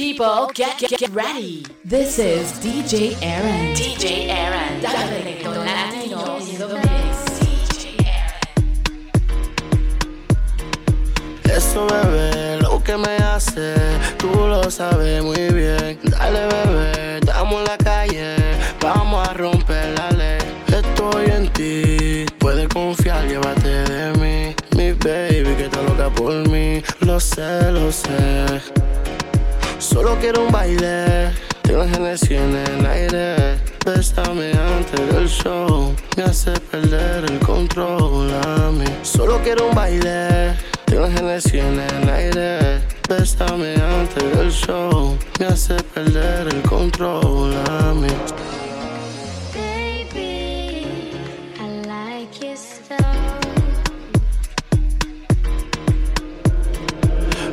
People, get ready. This is DJ Aaron. DJ Aaron. Eso, bebé, lo que me hace, tú lo sabes muy bien. Dale, bebé, estamos en la calle, vamos a romper la ley. Estoy en ti, puedes confiar, llévate de mí. Mi baby que está loca por mí, lo sé, lo sé. Solo quiero un baile, tengo Genesis en el aire. Bésame antes del show, me hace perder el control a mí. Solo quiero un baile, tengo Genesis en el aire. Bésame antes del show, me hace perder el control a mí.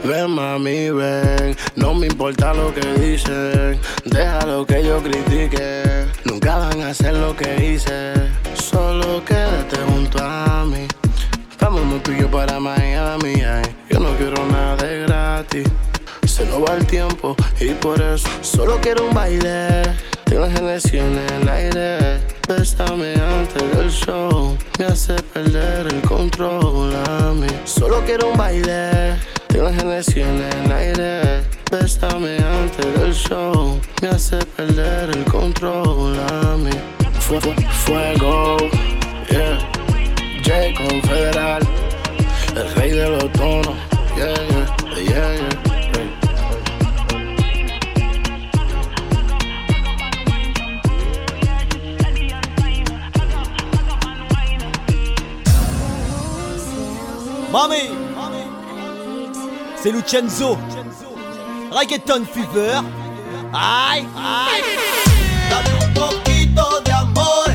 Ven, mami, ven, no me importa lo que dicen. Déjalo que yo critique, nunca van a hacer lo que hice. Solo quédate junto a mí, vámonos tú y yo para Miami, ay. Yo no quiero nada de gratis, se nos va el tiempo y por eso solo quiero un baile. Tengo la Genesis en el aire, bésame antes del show, me hace perder el control a mí. Solo quiero un baile, tengo la Genesis en el aire, bésame antes del show, me hace perder el control a mí. Fuego, yeah, J Confederal, el rey de los tonos, yeah, yeah, yeah, yeah. Mami, c'est Lucenzo, Reggaeton Fever. Ay, ay. Dame un poquito de amor,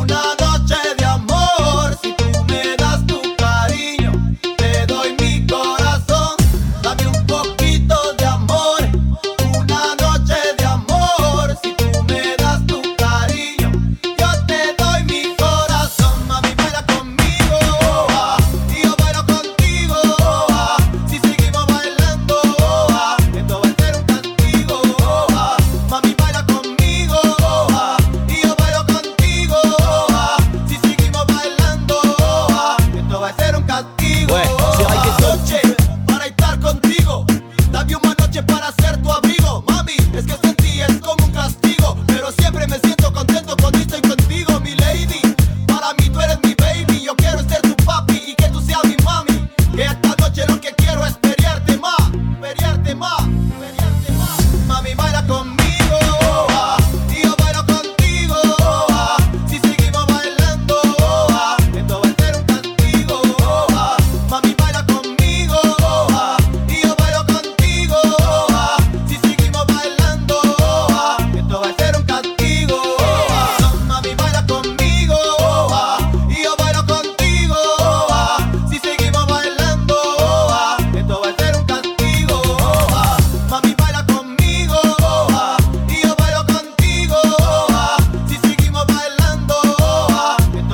una noche de amor. Si tú me das tu cariño, te doy mi corazón. Dame un poquito de amor, una noche de amor. Si tú me das tu cariño, yo te doy mi corazón. Mami, baila conmigo, oh, y yo bailo contigo, oh, si seguimos bailando, oh, esto va a ser un castigo, oh, mami, baila conmigo, oh, y yo bailo contigo, oh, si seguimos bailando, oh, esto va a ser un castigo, oh, si hay que noche para estar contigo, dame una noche para ser tu abrigo, mami, es que sin ti es como un castigo, pero siempre me siento contento cuando estoy contigo, mi lady. Para mí tú eres mi baby, yo quiero ser tu papi y que tú seas mi mami. Que esta noche lo que quiero es pelearte más, pelearte más, pelearte más. Mami, baila conmigo, oh, y yo bailo contigo, oh, si seguimos bailando, oh, esto va a ser un castigo, oh, mami, baila conmigo, oh, y yo bailo contigo, oh, si seguimos bailando, oh, esto va a ser un castigo, oh, mami, baila conmigo, oh, y yo bailo contigo, oh, si seguimos bailando, oh, esto va a ser un castigo, oh, mami, baila conmigo, oh, y yo bailo contigo, oh, si seguimos bailando, oh, esto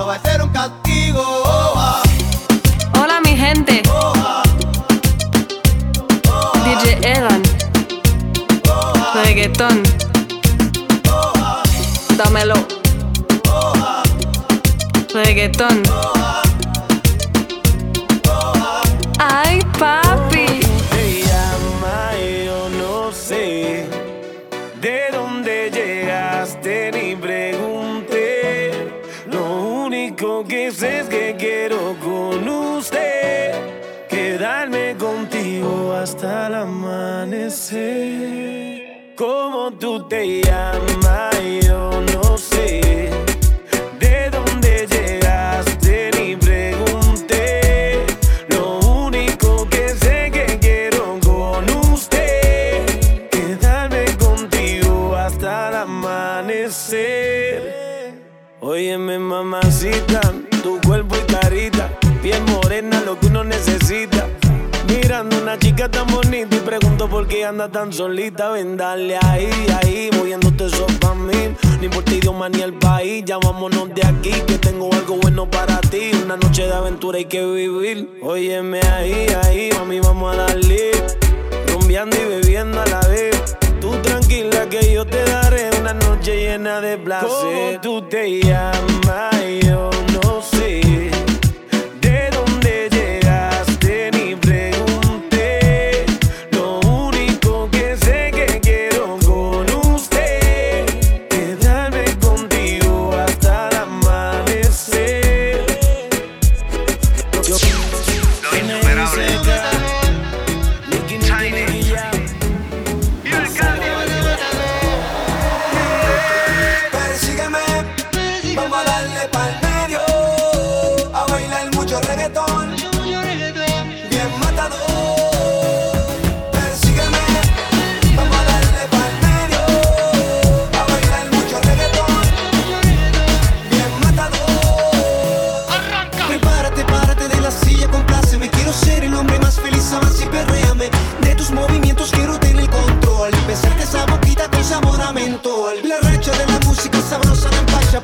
va a ser un castigo, oh, Hola mi gente, DJ Aaron, reggaetón, dámelo, reggaetón. Ay, papi, Te llama y yo no sé de dónde llegaste ni pregunté. Lo único que sé es que quiero con usted quedarme contigo hasta el amanecer. ¿Cómo tú te llamas? Yo no sé de dónde llegaste ni pregunté. Lo único que sé que quiero con usted quedarme contigo hasta el amanecer. Óyeme, mamacita, tu cuerpo y carita, piel morena, lo que uno necesita. Mirando una chica tan bonita y pregunto por qué anda tan solita. Ven, dale ahí, ahí, moviéndote eso pa' mí. No importa idioma ni el país, ya vámonos de aquí, que tengo algo bueno para ti. Una noche de aventura hay que vivir. Óyeme ahí, ahí, mami, vamos a darle, rumbeando y bebiendo a la vez. llena de placer. ¿Cómo tú te llamas? Yo no sé. ¿De dónde llegaste? Ni pregunté. Lo único que sé que quiero con usted es darme contigo hasta el amanecer. Lo insuperable. Tiny.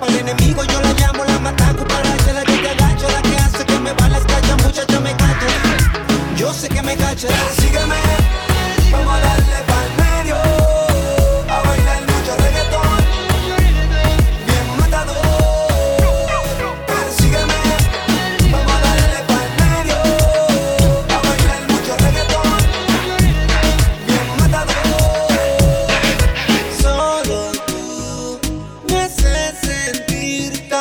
Para el enemigo yo la llamo la mata cucaracha, la que te agacho, la que hace que me va las cachas, muchacha me cacho, yo sé que me cacho. Persígueme, vamos a darle pa'l medio, a bailar mucho reggaetón, bien matador. Persígueme, vamos a darle pa'l medio, a bailar mucho reggaetón, bien matador. Solo tú me haces sentir tan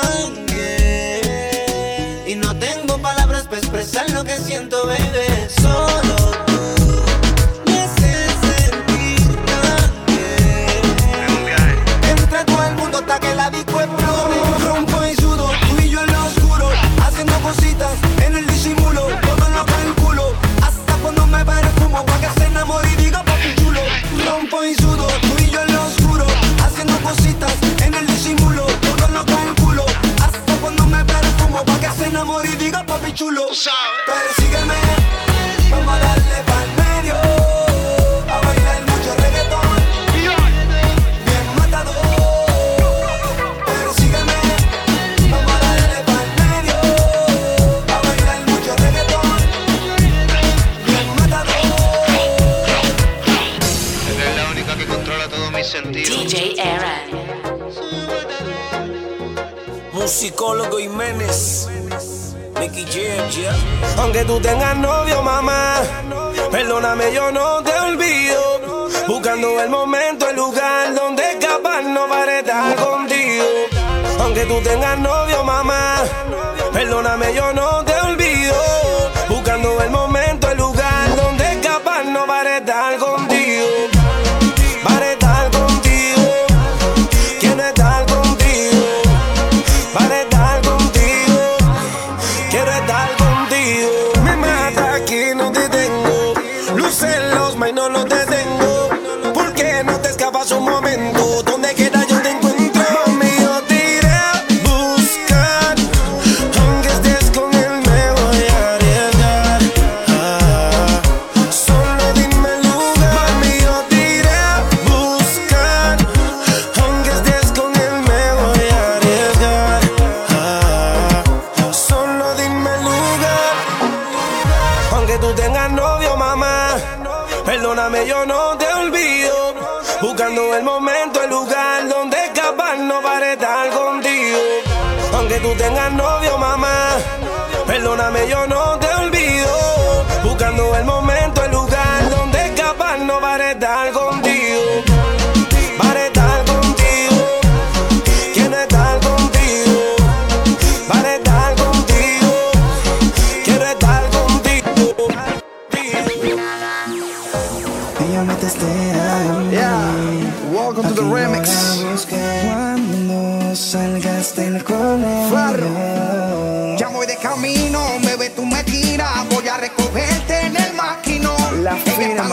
bien y no tengo palabras para expresar lo que siento, baby. Solo tú me haces sentir tan bien. Entre todo el mundo hasta que la disco explode. Rompo y sudo, tú y yo en lo oscuro, haciendo cositas en el disimulo. Todo lo calculo, hasta cuando me perfumo pa' que se enamore y diga papi chulo. Rompo y sudo, tú y yo en lo oscuro, haciendo cositas en el disimulo. Amor y diga papi chulo, persígueme, vamos a darle pa'l medio, a bailar mucho reggaetón, bien matador. Persígueme, vamos a darle pa'l medio, a bailar mucho reggaetón, bien matador. Ella es la única que controla todos mis sentidos. DJ Aaron, musicólogo Jiménez. NICKY JAM, yeah. Aunque tú tengas novio, mamá, perdóname, yo no te olvido. Buscando el momento, el lugar donde escapar, no para estar contigo. Aunque tú tengas novio, mamá, perdóname, yo no te olvido. Buscando el momento, el lugar donde escapar, no para estar contigo. Para estar contigo, quiero estar contigo. Para estar contigo. Me mata aquí, no te tengo. Lucenzo, ma, no lo detengo. ¿Por qué no te escapas un momento? ¿Dónde queda yo te encuentro? Mío, te iré a buscar. Aunque estés con él, me voy a arriesgar. Solo dime el lugar. Mío, te iré a buscar. Aunque estés con él, me voy a arriesgar. Solo dime el lugar. Aunque tú tengas novio, mamá, perdóname, yo no te olvido. Buscando el momento, el lugar donde escapar, no para estar contigo. Aunque tú tengas novio, mamá, perdóname, yo no te olvido. Buscando el momento, el lugar donde escapar, no para estar contigo. Para estar contigo, quiero estar contigo. Para estar contigo, quiero estar contigo. Yeah, welcome to the remix. Cuando salgas del colegio, ya voy de camino, bebé, tú me tiras. Voy a recogerte en el maquinón. La firma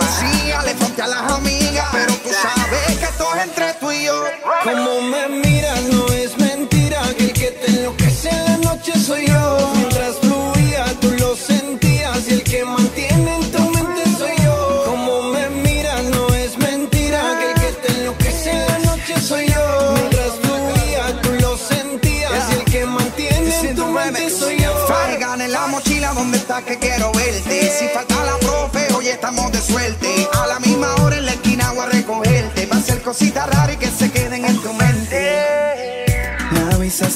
le fronte a las amigas, pero tú sabes que esto es entre tú y yo. Como me miras no es mentira, que el que te enloquece en la noche soy yo. Mientras fluía tú lo sentías y el que mantiene en tu mente soy yo. Como me miras no es mentira, que el que te enloquece en la noche soy yo. Mientras fluía tú lo sentías y el que mantiene en tu mente soy yo. Fargan en la mochila, ¿dónde estás que quiero verte? Si falta la profe, hoy estamos de suerte. A la misma hora en la esquina voy a recogerte. Va a ser cositas raras y que se queden en tu mente.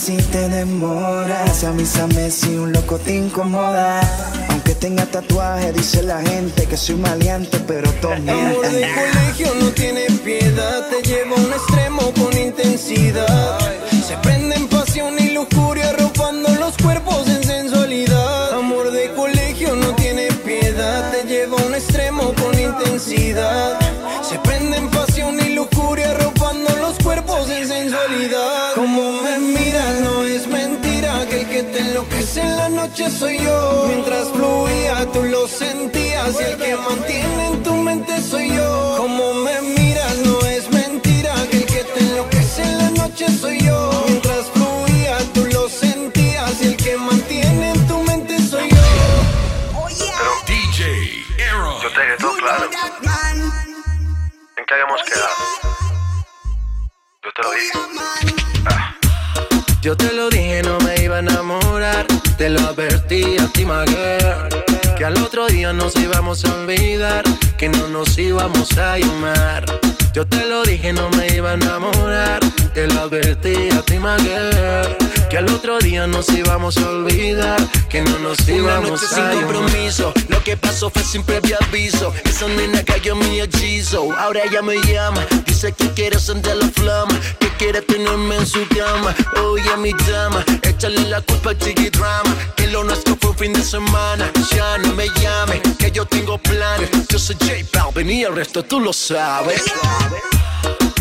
si te demoras, avísame si un loco te incomoda. Aunque tenga tatuaje, dice la gente que soy maleante, pero toma. Amor de colegio no tiene piedad, te lleva a un extremo con intensidad. Se prenden pasión y lujuria, robando los cuerpos en sensualidad. Amor de colegio no tiene piedad, te lleva a un extremo con intensidad. Se prenden pasión y lujuria, robando los cuerpos en sensualidad. Como me miras no es mentira, que el que te enloquece en la noche soy yo. Mientras fluía tú lo sentías, y el que mantiene en tu mente soy yo. Como me miras no es mentira, que el que te enloquece en la noche soy yo. Mientras fluía tú lo sentías, y el que mantiene en tu mente soy yo. Pero DJ Aaron, yo te dejé todo claro. ¿En qué habíamos quedado? Yo te lo dije. Yo te lo dije, no me iba a enamorar. Te lo advertí a ti, my girl, que al otro día nos íbamos a olvidar, que no nos íbamos a llamar. Yo te lo dije, no me iba a enamorar. Te lo advertí a ti, my girl, que al otro día nos íbamos a olvidar, que no nos íbamos a llamar. Una noche sin compromiso, lo que pasó fue sin previo aviso. Esa nena cayó en mi hechizo, ahora ella me llama, dice que quiere sentir la flama, que quiere tenerme en su cama. Oye, mi llama, échale la culpa al chiquidrama, que lo nuestro fue un fin de semana. Ya no me llame, que yo tengo planes. Yo soy J Balvin y el resto tú lo sabes.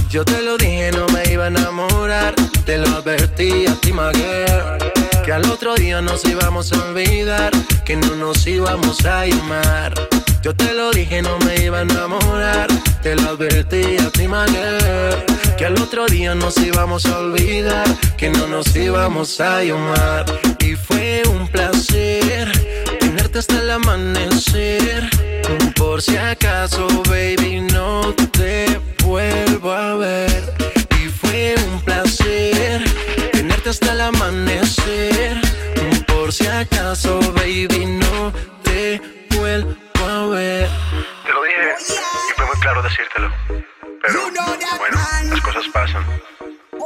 Yo te lo dije, no me iba a enamorar. Te lo advertí a ti, my girl, que al otro día nos íbamos a olvidar, que no nos íbamos a llamar. Yo te lo dije, no me iba a enamorar. Te lo advertí a ti, my girl, que al otro día nos íbamos a olvidar, que no nos íbamos a llamar. Y fue un placer tenerte hasta el amanecer. Por si acaso, baby, no te vuelvo a ver. Y fue un placer tenerte hasta el amanecer. Por si acaso, baby, no te vuelvo a ver. Te lo dije y fue muy claro decírtelo. Pero bueno, las cosas pasan.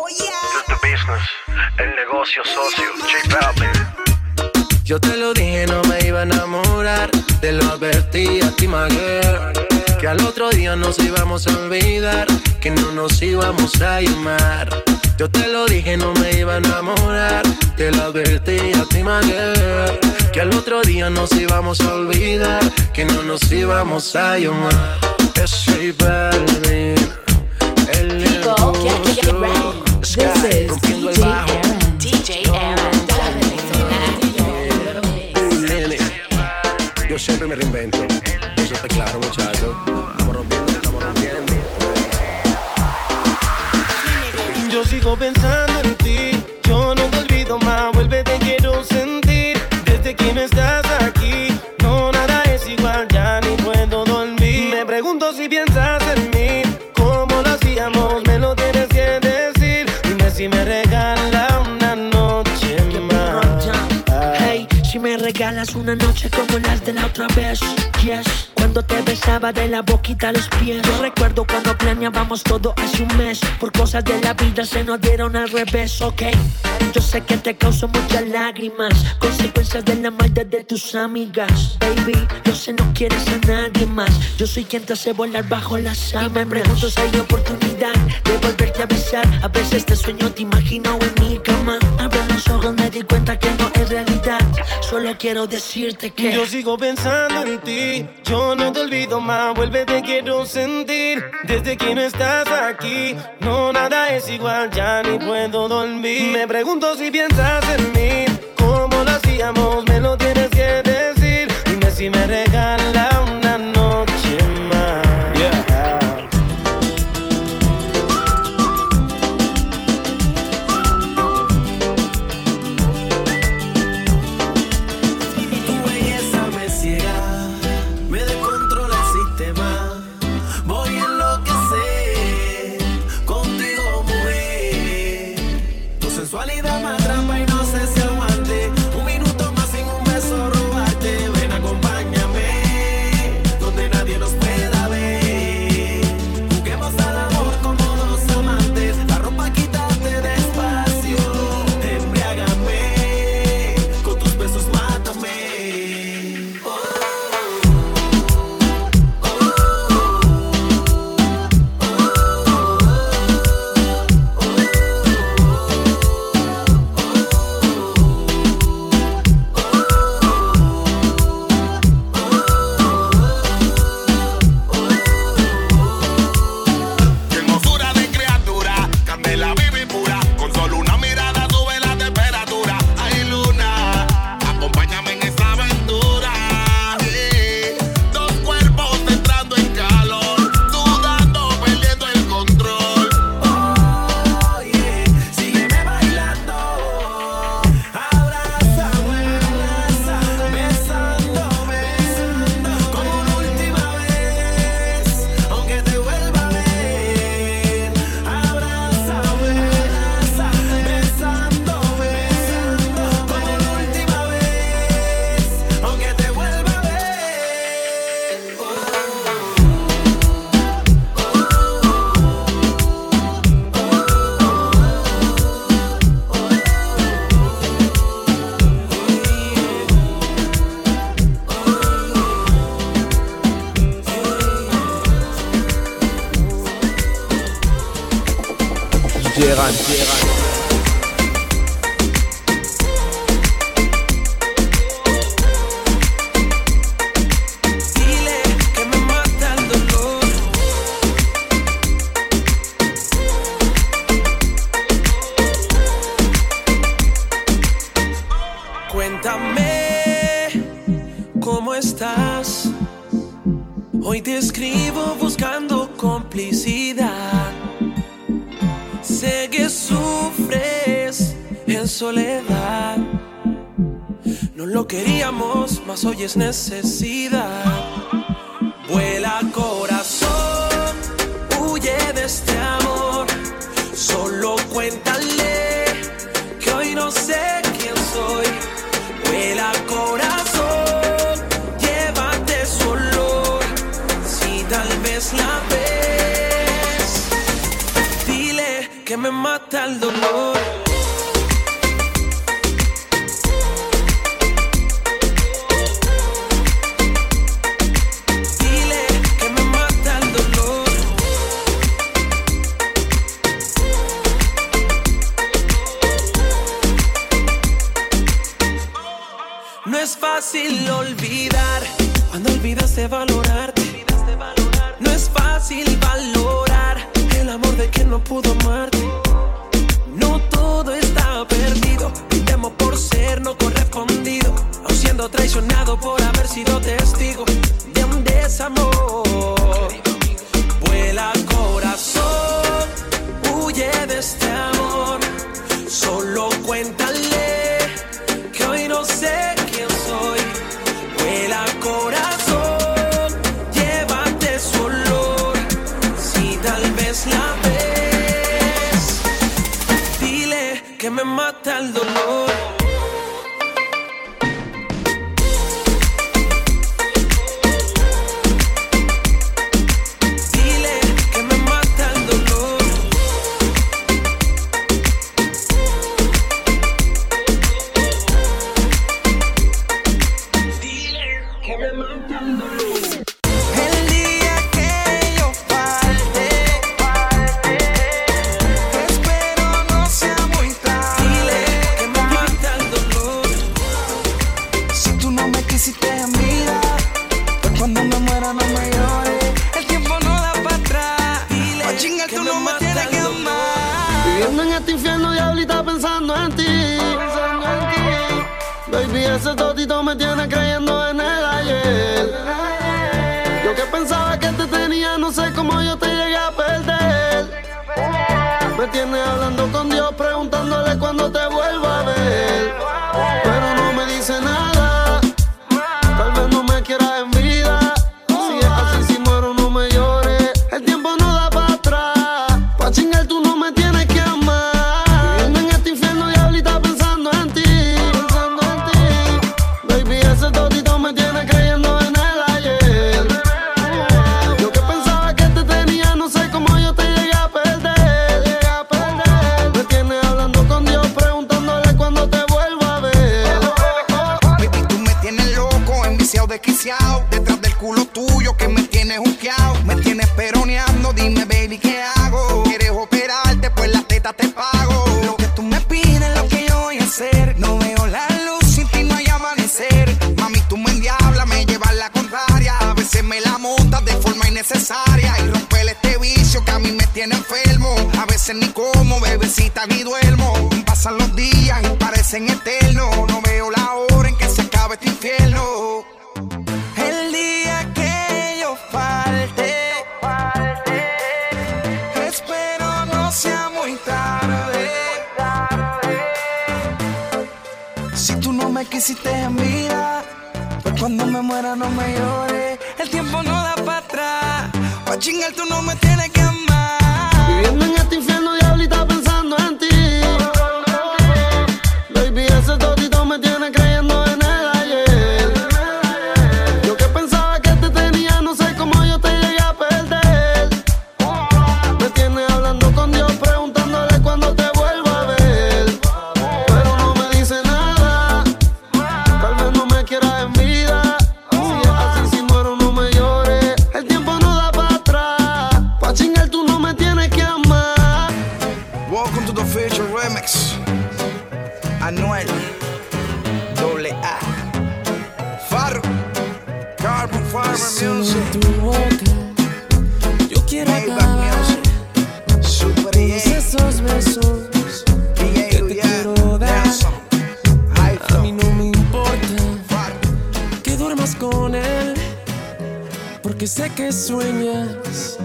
It's the business, el negocio, socio, J Balvin. Yo te lo dije, no me iba a enamorar. Te lo advertí a ti, my girl, que al otro día nos íbamos a olvidar, que no nos íbamos a llamar. Yo te lo dije, no me iba a enamorar. Te lo advertí a ti, my girl, que al otro día nos íbamos a olvidar, que no nos íbamos a llamar. Es J Balvin, el negocio. Sky, rompiendo el bajo. DJ Aaron. Yo siempre me reinvento, eso está claro, muchacho. Estamos rompiendo. Yo sigo pensando en ti, yo no te olvido más, vuelve, te quiero sentir. Desde que no estás aquí, no, nada es igual, ya ni puedo dormir. Me pregunto si piensas en mí, cómo lo hacíamos, me lo tienes que decir. Dime si me regalas una noche más. Hey, si me regalas una noche como las de la otra vez, yes. Cuando te besaba de la boquita a los pies. Yo recuerdo cuando planeábamos todo hace un mes. Por cosas de la vida se nos dieron al revés, ok. Yo sé que te causo muchas lágrimas, consecuencias de la maldad de tus amigas. Baby, yo sé no quieres a nadie más, yo soy quien te hace volar bajo las sábanas. Y me pregunto si hay oportunidad de volverte a besar. A veces te sueño, te imagino en mi cama. Abro los ojos, me di cuenta que no es realidad. Solo quiero decirte que yo sigo pensando en ti, yo no te olvido más, vuelve, te quiero sentir. Desde que no estás aquí, no, nada es igual, ya ni puedo dormir. Me pregunto si piensas en mí, cómo lo hacíamos, me lo tienes que decir. Dime si me regalas una noche más, yeah. Ven, acompáñame. DJ Aaron. Hoy te escribo buscando complicidad. Sé que sufres en soledad. No lo queríamos, mas hoy es necesidad. Vuela corazón, huye de este amor. Solo cuéntale que hoy no sé quién soy. Vuela corazón. La vez, dile que me mata el dolor. Dile que me mata el dolor. No es fácil olvidar, cuando olvidas de valorarte. No es fácil valorar el amor de quien no pudo amarte. No todo está perdido. Brindemos por ser no correspondido, aun siendo traicionado por haber sido testigo de un desamor. Vuela corazón, huye de este amor. Solo cuéntale que hoy no sé quién soy. Vuela corazón. La vez, dile que me mata el dolor. Dile que me mata el dolor. Dile que me mata el dolor. Ese todito me tiene creyendo en el ayer. Yo que pensaba que te tenía, no sé cómo yo te llegué a perder. Me tiene hablando con Dios, preguntándole cuándo te vuelvo a ver. Pero no me dice nada, tal vez no me quieras en vida. Si es así, si muero no me llores, el tiempo no da para atrás. Pa' chingar tú no me tienes que amar. Viviendo en este infierno y ahorita pensando en ti. Ese todito me tiene creyendo en el ayer. Yo que pensaba que te tenía, no sé cómo yo te llegué a perder. Me tiene hablando con Dios, preguntándole cuándo te vuelvo a ver. Baby, tú me tienes loco, enviciado, desquiciado. Detrás del culo tuyo que me tienes juqueado. Me tienes peroneando, dime baby, ¿qué hago? ¿Quieres operarte? Pues la teta te pago. Lo que tú me pides, lo que yo voy a hacer. No veo la luz, sin ti no hay amanecer. Me la montas de forma innecesaria y romper este vicio que a mí me tiene enfermo. A veces ni como, bebecita, ni duermo. Pasan los días y parecen eternos. No veo la hora en que se acabe este infierno. El día que yo falte, espero no sea muy tarde. Si tú no me quisiste en vida, pues cuando me muera no me llores. El tiempo no da para atrás. Pa' chingar tú no me tienes que amar. Viviendo en este infierno y ahorita pensando en ti. Baby, ese todito me tiene creyendo en el ayer. Yo que pensaba que te tenía, no sé cómo yo te llegué a perder. Me tiene hablando con Dios, preguntándole cuándo te vuelvo a ver. Pero no me dice nada, tal vez no me quieras en vida. Chinga el Max, Anuel, AA, Faro, Carbon Fiber Music, Maybach Music, Super EA, DJ Aaron, Nelson, Hyphen. A mí no me importa Faro. Que duermas con él, porque sé que sueñas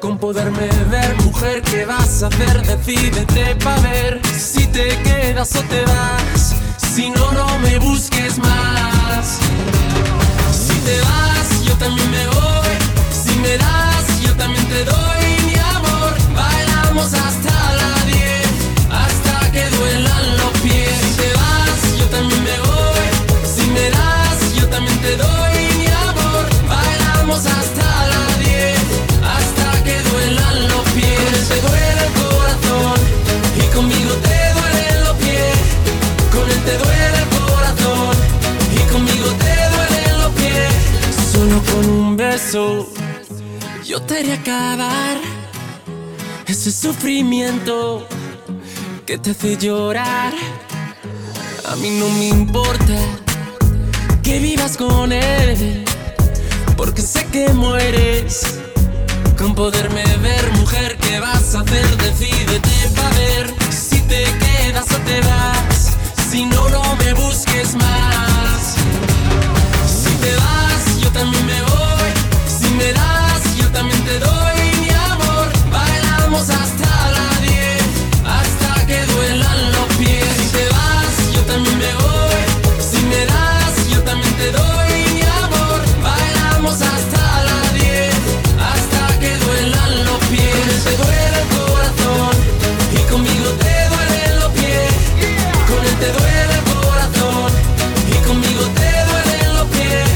con poderme ver. Mujer, ¿qué vas a hacer? Decídete pa' ver si te quedas o te vas. Si no, no me busques más. Si te vas, yo también me voy. Si me das, yo también te doy mi amor. Bailamos hasta las 10, hasta que duelan los pies. Si te vas, yo también me voy. Si me das, yo también te doy mi amor. Bailamos hasta las 10, hasta que duelan los pies. Te duele el corazón y conmigo te duelen los pies. Con él te duele el corazón y conmigo te duelen los pies. Solo con un beso yo te haré acabar ese sufrimiento que te hace llorar. A mí no me importa que vivas con él, porque sé que mueres con poderme ver. Mujer, ¿qué vas a hacer? Decídete pa' ver si te quedas o te vas. Si no, no me busques más. Si te vas, yo también me voy. Si me das, yo también te doy mi amor. Bailamos hasta las 10, hasta que duelan los pies. Si te vas, yo también me voy. Si me das, yo también te doy mi amor. Bailamos hasta las 10, hasta que duelan los pies. Te duele el corazón y conmigo te duelen los pies. Con él te duele el corazón y conmigo te duelen los pies.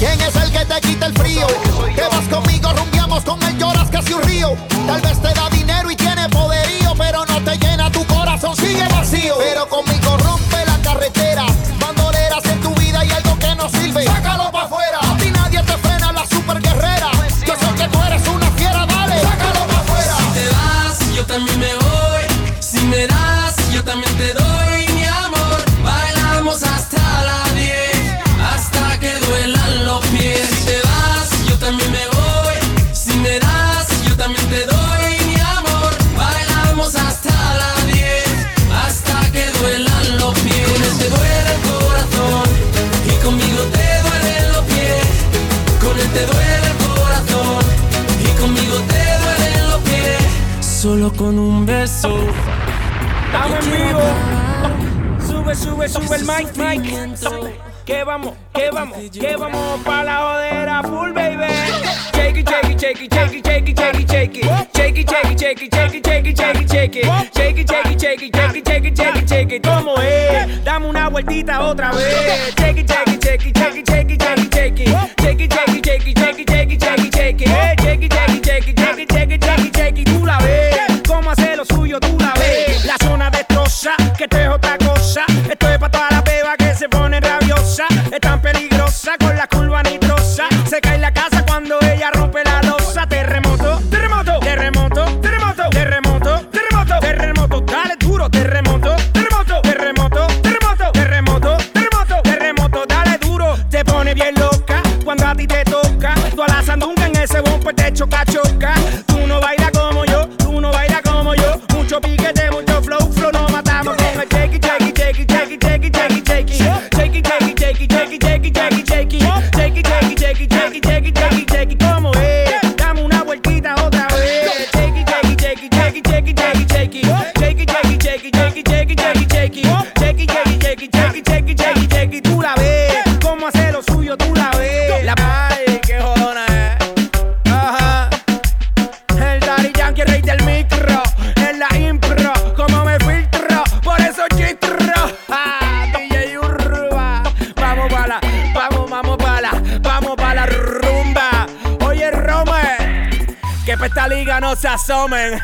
¿Quién es el que te quita el frío? Te vas conmigo, rumbiamos con él, lloras casi un río. Tal vez te da dinero y tiene poderío, pero no te llena, tu corazón sigue vacío. Pero conmigo rompe la carretera, bandoleras en tu vida y algo que no sirve, sácalo pa' afuera. A ti nadie te frena, la super guerrera. Yo sé que tú eres una fiera, dale, sácalo pa' afuera. Si te vas, yo también me voy. Si me das, yo también te doy mi amor. Bailamos hasta las 10, hasta que duelan los pies. Si te vas, yo también me voy. Si me das, yo también te doy mi amor. Bailamos hasta las 10, hasta que duelan los pies. Con él te duele el corazón y conmigo te duelen los pies. Con él te duele el corazón y conmigo te duelen los pies. Solo con un beso. Estamos en vivo. Sube, sube, sube el mic, Que vamos pa' la jodera full, baby. Shake it, shake it, shake it, shake it, shake it, shake it, shake it. Shake it, shake it, shake it, shake it, shake it, shake it, shake it. Shake it, shake it, shake it, shake it, shake it, shake it, shake it. ¿Cómo es? Dame una vueltita otra vez. Shake it, shake it, shake it, shake it, shake it, shake it, shake it. Shake it, shake it, shake it, shake it, shake it, shake it, shake it. Shake it, shake it, shake it, shake it, shake it, shake it, shake it. Tú la ves, cómo hace lo suyo, tú la ves. La zona destroza, que esto es otra cosa. Esto es pa' todas las bebas que se ponen rabiosa. Es tan peligrosa, con la curva nitrosa. Se cae la casa cuando ella rompe la losa. Terremoto, terremoto, terremoto, terremoto, terremoto, terremoto, terremoto, dale duro, terremoto, terremoto, terremoto, terremoto, terremoto, terremoto, terremoto, dale duro. Te pone bien loca cuando a ti te toca. Tú a la sandunga en ese bumper te choca, choca. Tú no bailas como yo, tú no bailas como yo. Mucho piquete, mucho flow, flow, no matamos con el shakey, shakey, shakey, shakey, shakey, shakey, shakey. Shake it, shake it, shake it, shake it. Shake it, shake it, shake it, shake it, shake it, shake it, shake it. ¿Cómo es? Dame una vueltita otra vez. Shake it, shake it, shake it, shake it, shake it, shake it, shake it. Shake it, shake it, shake it, shake it, shake it, shake it, shake it. Shake it, shake it, shake it, shake it, shake it, shake it, shake it. Tú la ves, cómo hace lo suyo, tú la ves. La ay, qué jodona es. Ajá. El Daddy Yankee, rey del micro. En la impro, cómo me filtro. Por eso chistro. Que pa' esta liga no se asomen.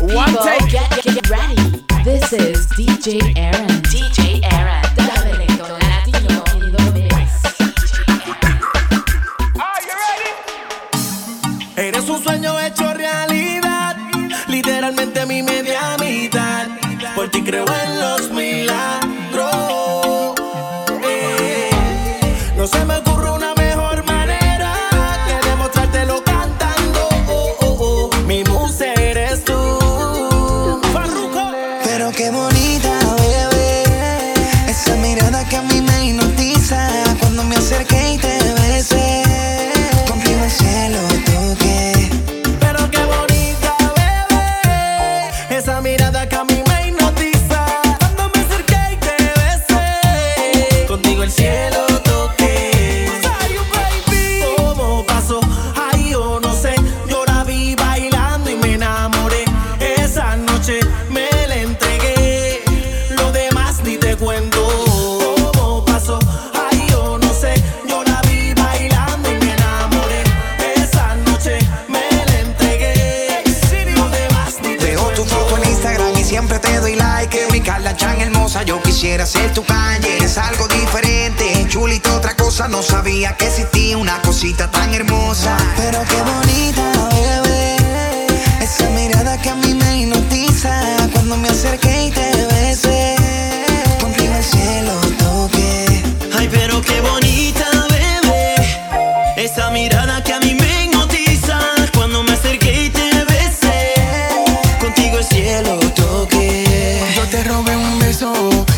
One people, take. Get ready. This is DJ Aaron. DJ Aaron. Are you ready? Eres un sueño hecho realidad. Literal. literalmente mi media mitad. Por ti creo en los milagros. No se me ocurre una mejor manera que demostrártelo cantando. Oh, oh, oh. Mi musa eres tú. Farruko. Pero qué bonita, bebé. Esa mirada que a mí me hipnotiza. Cuando me acerqué y te besé. Contigo el cielo toqué. Yo quisiera ser tu calle, es algo diferente, chulita otra cosa. No sabía que existía una cosita tan hermosa. Pero qué bonita, bebé. Esa mirada que a mí me hipnotiza. Cuando me acerqué y te besé, contigo el cielo toqué. Ay, pero qué bonita, bebé. Esa mirada que a mí me hipnotiza. Cuando me acerqué y te besé, contigo el cielo toqué. Yo te robé un beso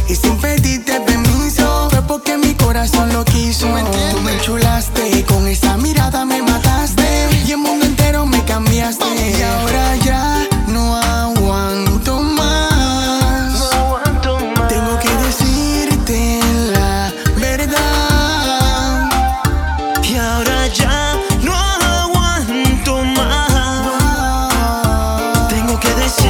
y sin pedirte permiso, fue porque mi corazón lo quiso. Tú me enchulaste y con esa mirada me mataste, y el mundo entero me cambiaste. Y ahora ya no aguanto más, tengo que decirte la verdad. Y ahora ya no aguanto más, tengo que decir.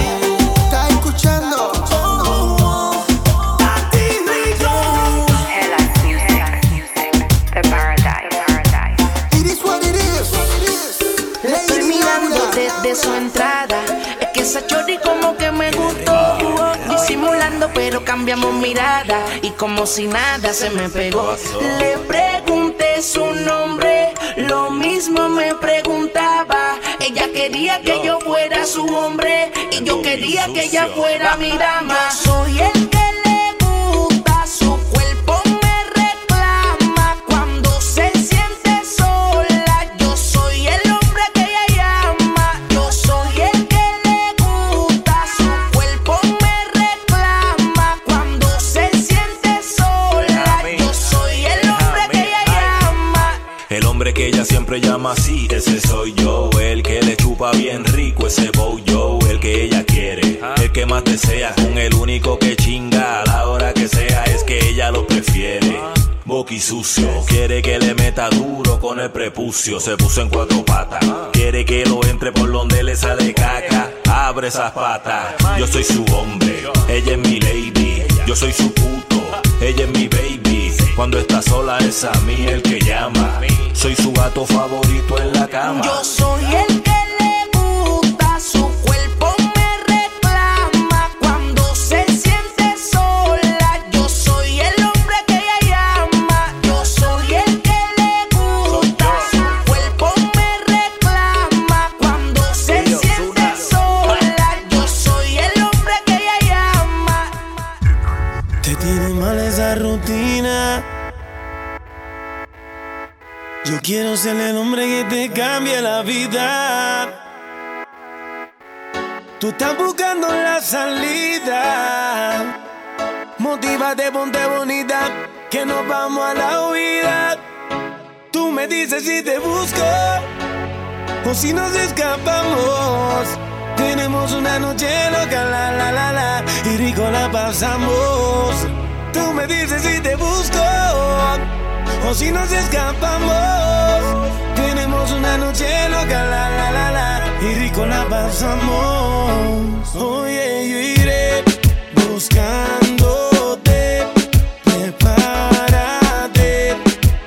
Pero cambiamos mirada y como si nada se me pegó. Le pregunté su nombre, lo mismo me preguntaba. Ella quería que yo fuera su hombre y yo quería que ella fuera mi dama. Soy el que le gusta, su cuerpo me reclama. Cuando se siente sola, yo soy el hombre que ella llama. Yo soy el que le gusta, su cuerpo me reclama. Cuando se siente sola, yo soy el hombre que ella llama. El hombre que ella siempre llama, sí, ese soy yo. El que le chupa bien rico, ese bow yo. El que ella quiere, el que más desea, con el único que chinga a la hora que sea. Es que ella lo prefiere, boqui sucio. Quiere que le meta duro con el prepucio. Se puso en cuatro patas, quiere que lo entre por donde le sale caca. Abre esas patas, yo soy su hombre, ella es mi lady, yo soy su puto, ella es mi baby. Cuando está sola es a mí el que llama, soy su gato favorito en la cama. Yo soy el que le gusta, su cuerpo me reclama. Cuando se siente sola, yo soy el hombre que ella llama. Yo soy el que le gusta, su cuerpo me reclama. Cuando se siente sola, yo soy el hombre que ella llama. Te tiene mal esa rutina. Yo quiero ser el hombre que te cambie la vida. Tú estás buscando la salida. Motívate, ponte bonita, que nos vamos a la huida. Tú me dices si te busco o si nos escapamos. Tenemos una noche loca, la la la la, y rico la pasamos. Tú me dices si te busco o si nos escapamos. Tenemos una noche loca, la la la la, y rico la pasamos. Oye, yo iré buscándote, prepárate,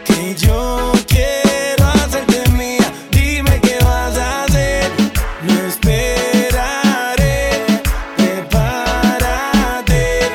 que yo quiero hacerte mía. Dime qué vas a hacer, no esperaré, prepárate,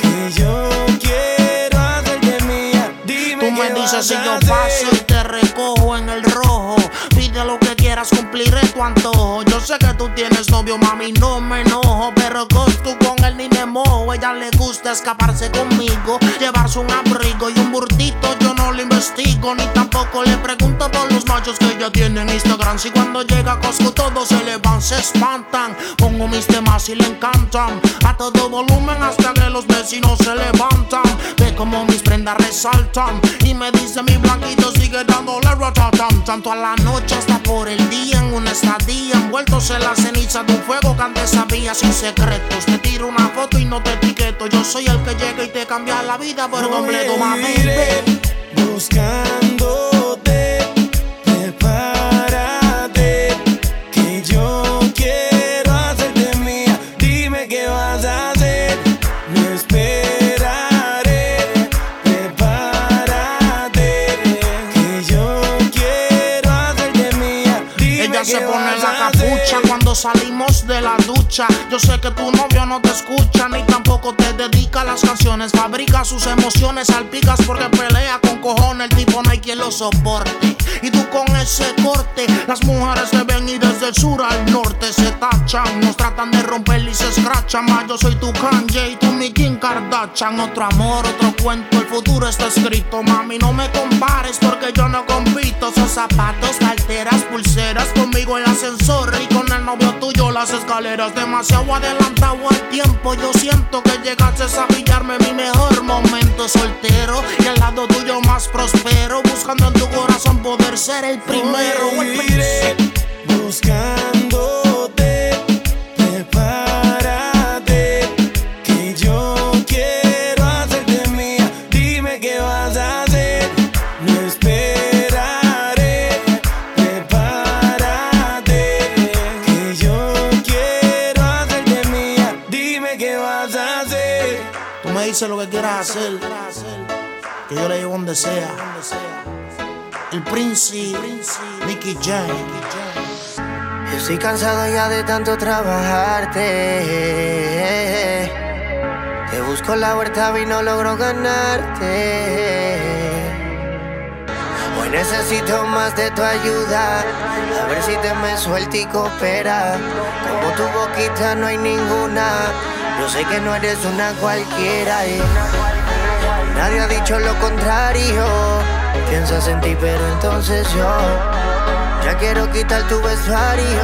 que yo quiero hacerte mía. Dime qué vas a hacer. Tú me dices si yo paso y te recojo en el rojo. Pide lo que quieras, cumpliré tu antojo. enojo. Yo sé que tú tienes novio, mami, no me enojo. Pero Costco con el ni me mojo. Ella le gusta escaparse conmigo, llevarse un abrigo y un burtito. Yo no le investigo ni tampoco le pregunto por los machos que ella tiene en Instagram. Si cuando llega a Costco todos se le van, se espantan. Pongo mis temas y le encantan a todo volumen hasta que los vecinos se levantan. Ve como mis prendas resaltan y me dice mi blanquito sigue dándole ratatam. Tanto a la noche hasta por el día, en una estadía, envueltos en la ceniza de un fuego que antes sabía. Sin secretos, te tiro una foto y no te etiqueto. Yo soy el que llega y te cambia la vida por completo, mami. Buscándote, prepárate, que yo quiero hacerte mía. Dime qué vas a hacer, me esperaré. Prepárate, que yo quiero hacerte mía. Dime ella se pone la capucha cuando salimos de la ducha. Yo sé que tu novio no te escucha ni tampoco te dedica las canciones. Fabrica sus emociones, salpicas porque pelea con cojones. El tipo no hay quien lo soporte. Y tú con ese corte, las mujeres se ven y desde el sur al norte se tachan. Nos tratan de romper y se escrachan. Mas yo soy tu Kanye y tú mi Kim Kardashian. Otro amor, otro cuento, el futuro está escrito. Mami, no me compares porque yo no compito. Son zapatos, carteras, pulseras, conmigo el ascensor y con el novio tuyo las escaleras. Demasiado adelantado al tiempo, yo siento que llegaste a pillarme mi mejor momento. Soltero y al lado tuyo más prospero, buscando en tu corazón poder ser el primero. Viviré buscándote, prepárate, que yo quiero hacerte mía. Dime qué vas a hacer, me esperaré. Prepárate, que yo quiero hacerte mía. Dime qué vas a hacer. Tú me dices lo que quieras hacer, que yo le llevo donde sea. El Príncipe, NICKY JAM. Estoy cansado ya de tanto trabajarte. Te busco la huerta y no logro ganarte. Hoy necesito más de tu ayuda, a ver si te me suelta y coopera. Como tu boquita no hay ninguna, yo sé que no eres una cualquiera. Nadie ha dicho lo contrario. Piensas en ti, pero entonces yo ya quiero quitar tu vestuario.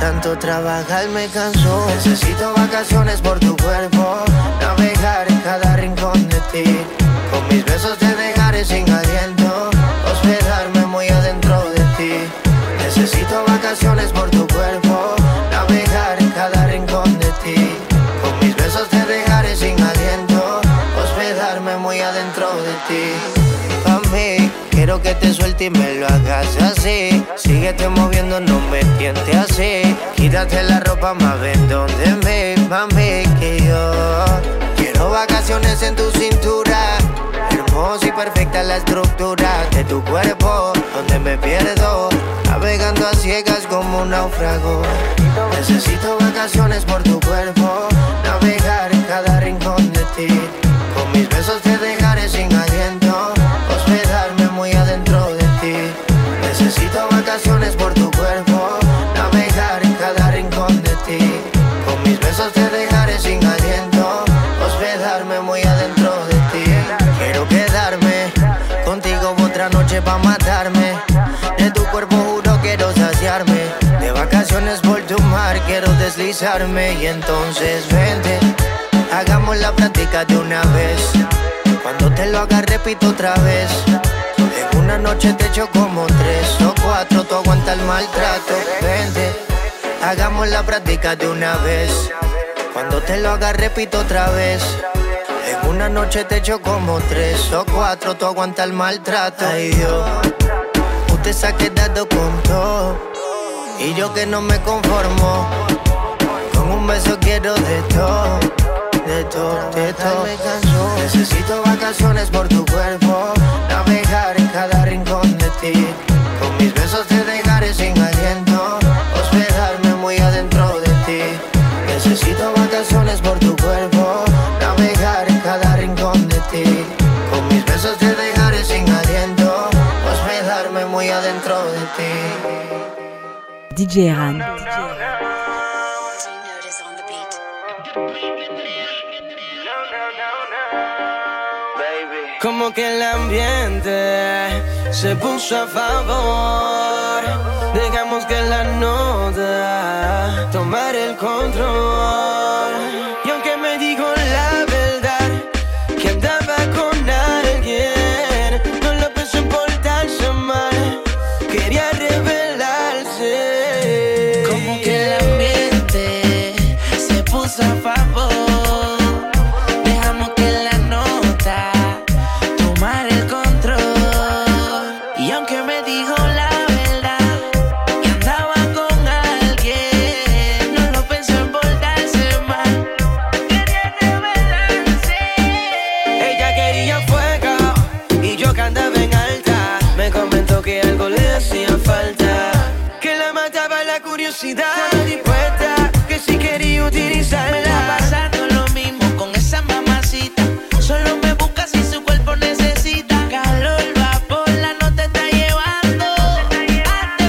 Tanto trabajar me cansó. Necesito vacaciones por tu cuerpo, navegar en cada rincón de ti. Con mis besos te dejaré sin aliento, hospedarme muy adentro de ti. Necesito vacaciones por tu cuerpo, navegar en cada rincón de ti. Con mis besos te dejaré sin aliento, hospedarme muy adentro de ti. Quiero que te suelte y me lo hagas así. Síguete moviendo, no me tientes así. Quítate la ropa, más ven donde me, mami, que yo quiero vacaciones en tu cintura. Hermosa y perfecta la estructura de tu cuerpo, donde me pierdo, navegando a ciegas como un náufrago. Necesito vacaciones por tu cuerpo, navegar en cada rincón de ti. Con mis besos te dejaré sin aliento, hospedarme muy adentro de ti. Necesito vacaciones por tu cuerpo, navegar en cada rincón de ti. Con mis besos te dejaré sin aliento, hospedarme muy adentro de ti. Quiero quedarme contigo otra noche pa' matarme. De tu cuerpo juro quiero saciarme. De vacaciones por tu mar quiero deslizarme. Y entonces vente, hagamos la práctica de una vez. Cuando te lo haga repito otra vez. En una noche te echo como 3 o 4. Tú aguanta el maltrato. Vente, hagamos la práctica de una vez. Cuando te lo haga repito otra vez. En una noche te echo como 3 o 4. Tú aguanta el maltrato. Ay Dios, usted se ha quedado con todo y yo que no me conformo. Con un beso quiero de todo. De todo, de todo. Necesito vacaciones por tu cuerpo, navegar en cada rincón de ti. Con mis besos te dejaré sin aliento, hospedarme muy adentro de ti. Necesito vacaciones por tu cuerpo, navegar en cada rincón de ti. Con mis besos te dejaré sin aliento, hospedarme muy adentro de ti. DJ Aaron. Como que el ambiente se puso a favor. Dejamos que la nota tomar el control. Y aunque me dijo la verdad que andaba con alguien, no le pensó importarse más. Quería revelarse. Como que el ambiente se puso a favor. Estaba dispuesta, que si quería utilizarla. Me está pasando lo mismo con esa mamacita. Solo me busca si su cuerpo necesita. Calor, vapor, la no te está llevando. Antes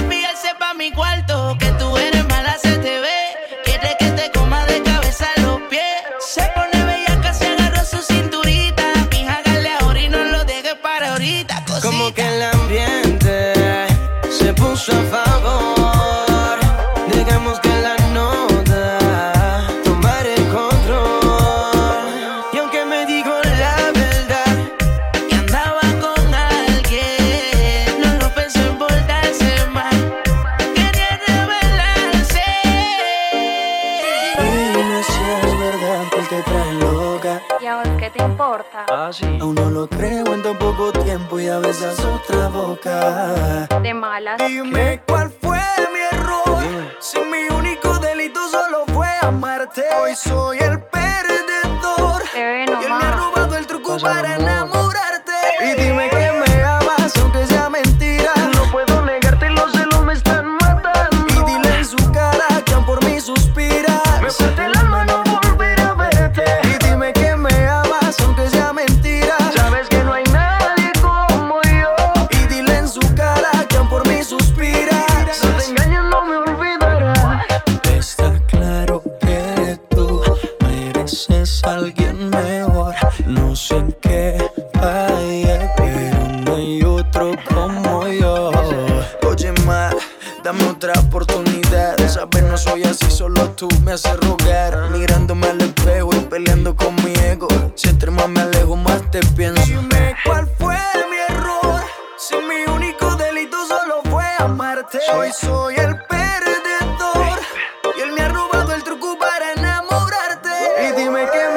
pillarse pa' mi cuarto. Que tú eres mala, se te ve. Quiere que te coma de cabeza a los pies. Se pone bellaca, se agarró su cinturita. Mija, hágale ahora y no lo deje para ahorita, cosita. Como que el ambiente se puso a favor. Aún no lo creo en tan poco tiempo y a besas otra boca. De malas. Dime cuál fue mi error. Dime. Si mi único delito solo fue amarte. Hoy soy el perdedor. Bebé, no y él me ha robado el truco Pasa para amor. Enamorarte. Y dime que me amas aunque sea mentira. No puedo negarte, los celos me están matando. Y dile en su cara que aún por mí suspiras. Me suelte el alma, no volver a verte. Y dime que me amas aunque sea alguien mejor, no sé en qué vaya, pero no hay otro como yo. Oye ma, dame otra oportunidad. Sabes no soy así, solo tú me haces rogar. Mirándome al espejo y peleando con mi ego. Si entre más me alejo, más te pienso. Dime cuál fue mi error. Si mi único delito solo fue amarte. Hoy soy el perdedor y él me ha robado el truco para enamorarte. Y dime que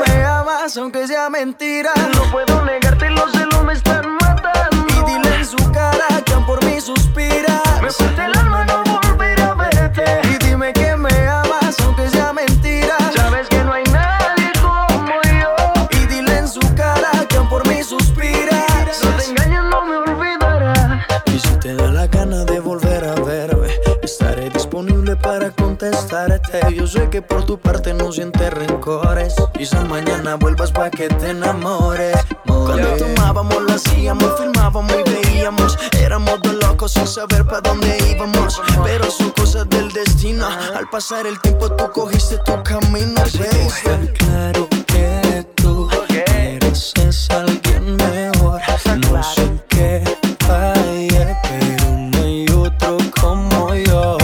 aunque sea mentira, no puedo negarte, los celos me están matando. Y dile en su cara que aún por mí suspiras. Me suelta el alma, no volver a verte. Y dime que me amas aunque sea mentira. Sabes que no hay nadie como yo. Y dile en su cara que aún por mí suspiras. No te engañes, no me olvidarás. Y si te da la gana de volver a verme, estaré disponible para contestarte. Yo sé que por tu parte no sientes rencores. Quizás mañana vuelvas pa' que te enamores. Cuando tomábamos lo hacíamos, filmábamos y veíamos. Éramos dos locos sin saber pa' dónde íbamos. Pero son cosas del destino. Al pasar el tiempo tú cogiste tu camino. Está claro que tú mereces a alguien mejor. No sé qué fallé, pero no hay otro como yo.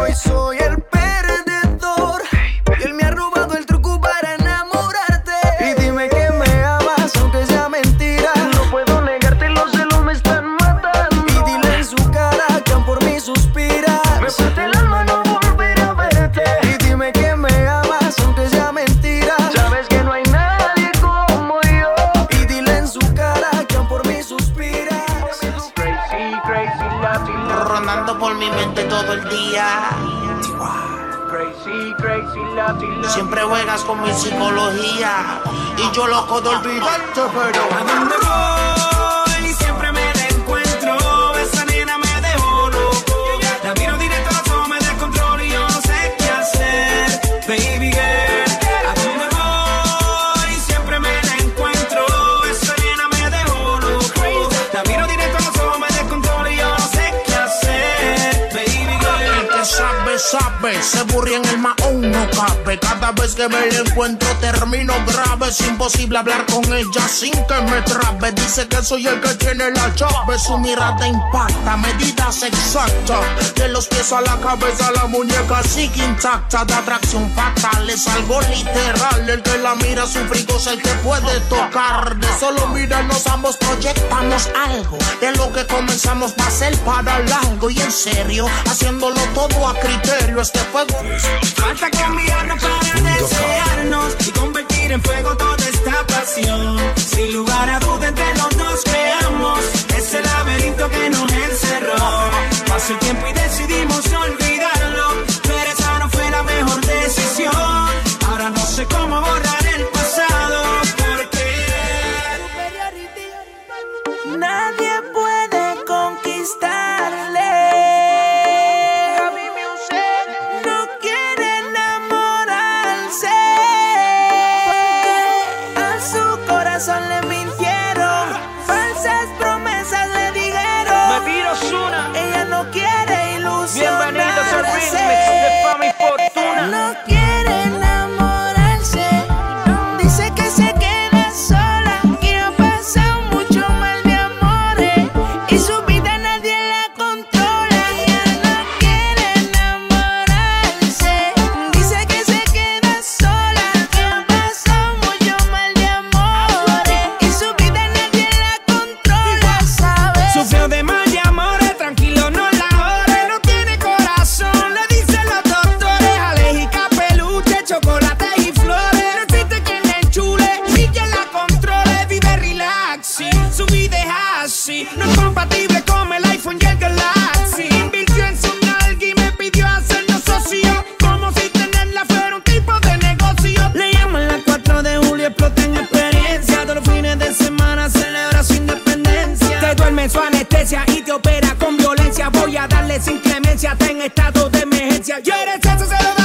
Hoy soy el perdedor y él me ha robado el truco para enamorarte. Y dime que me amas aunque sea mentira. No puedo negarte, los celos me están matando. Y dile en su cara que aún por mí suspiras. Me parte el alma, no volver a verte. Y dime que me amas aunque sea mentira. Sabes que no hay nadie como yo. Y dile en su cara que aún por mí suspiras. Crazy, crazy, Latin. Rondando por mi mente todo el día. Crazy, crazy, Latin. Siempre juegas con mi psicología y yo loco de olvidarte, pero ¿a dónde voy? Y siempre me la encuentro. Esa nena me dejó loco. La miro directo, la toma del control y yo no sé qué hacer. Baby girl, ¿a dónde voy? Y siempre me la encuentro. Esa nena me dejó loco. La miro directo. sabe, se burría en el maón, no cabe. Cada vez que me la encuentro termino grave. Es imposible hablar con ella sin que me trabe. Dice que soy el que tiene la llave. Su mirada impacta, medidas exactas. De los pies a la cabeza, la muñeca sigue intacta. De atracción fatal, es algo literal. El que la mira su frico es el que puede tocar. De solo mirarnos ambos proyectamos algo. De lo que comenzamos va a ser para largo. Y en serio, haciéndolo todo a criterio. Este fuego falta cambiarnos para desearnos y convertir en fuego toda esta pasión. Sin lugar a dudas entre los dos creamos ese laberinto que nos encerró. Pasó el tiempo y decidimos olvidarlo, pero esa no fue la mejor decisión. Ahora no sé cómo borrar el pasado, porque nadie puede conquistarle. No quiere enamorarse, dice que se queda sola, que ha pasado mucho mal de amores y su vida nadie la controla. Ella no quiere enamorarse, dice que se queda sola, que ha pasado mucho mal de amores y su vida nadie la controla, ¿sabes? Sufrió de mal de amores, tranquilo no la ore, no tiene corazón. No es compatible con el iPhone y el Galaxy. Invirtió en su nalga y me pidió hacernos socio. Como si tenerla fuera un tipo de negocio. Le llaman la 4 de julio, exploten experiencia. Todos los fines de semana celebra su independencia. Te duerme su anestesia y te opera con violencia. Voy a darle sin clemencia, está en estado de emergencia. ¿Quieres eso? Se lo doy.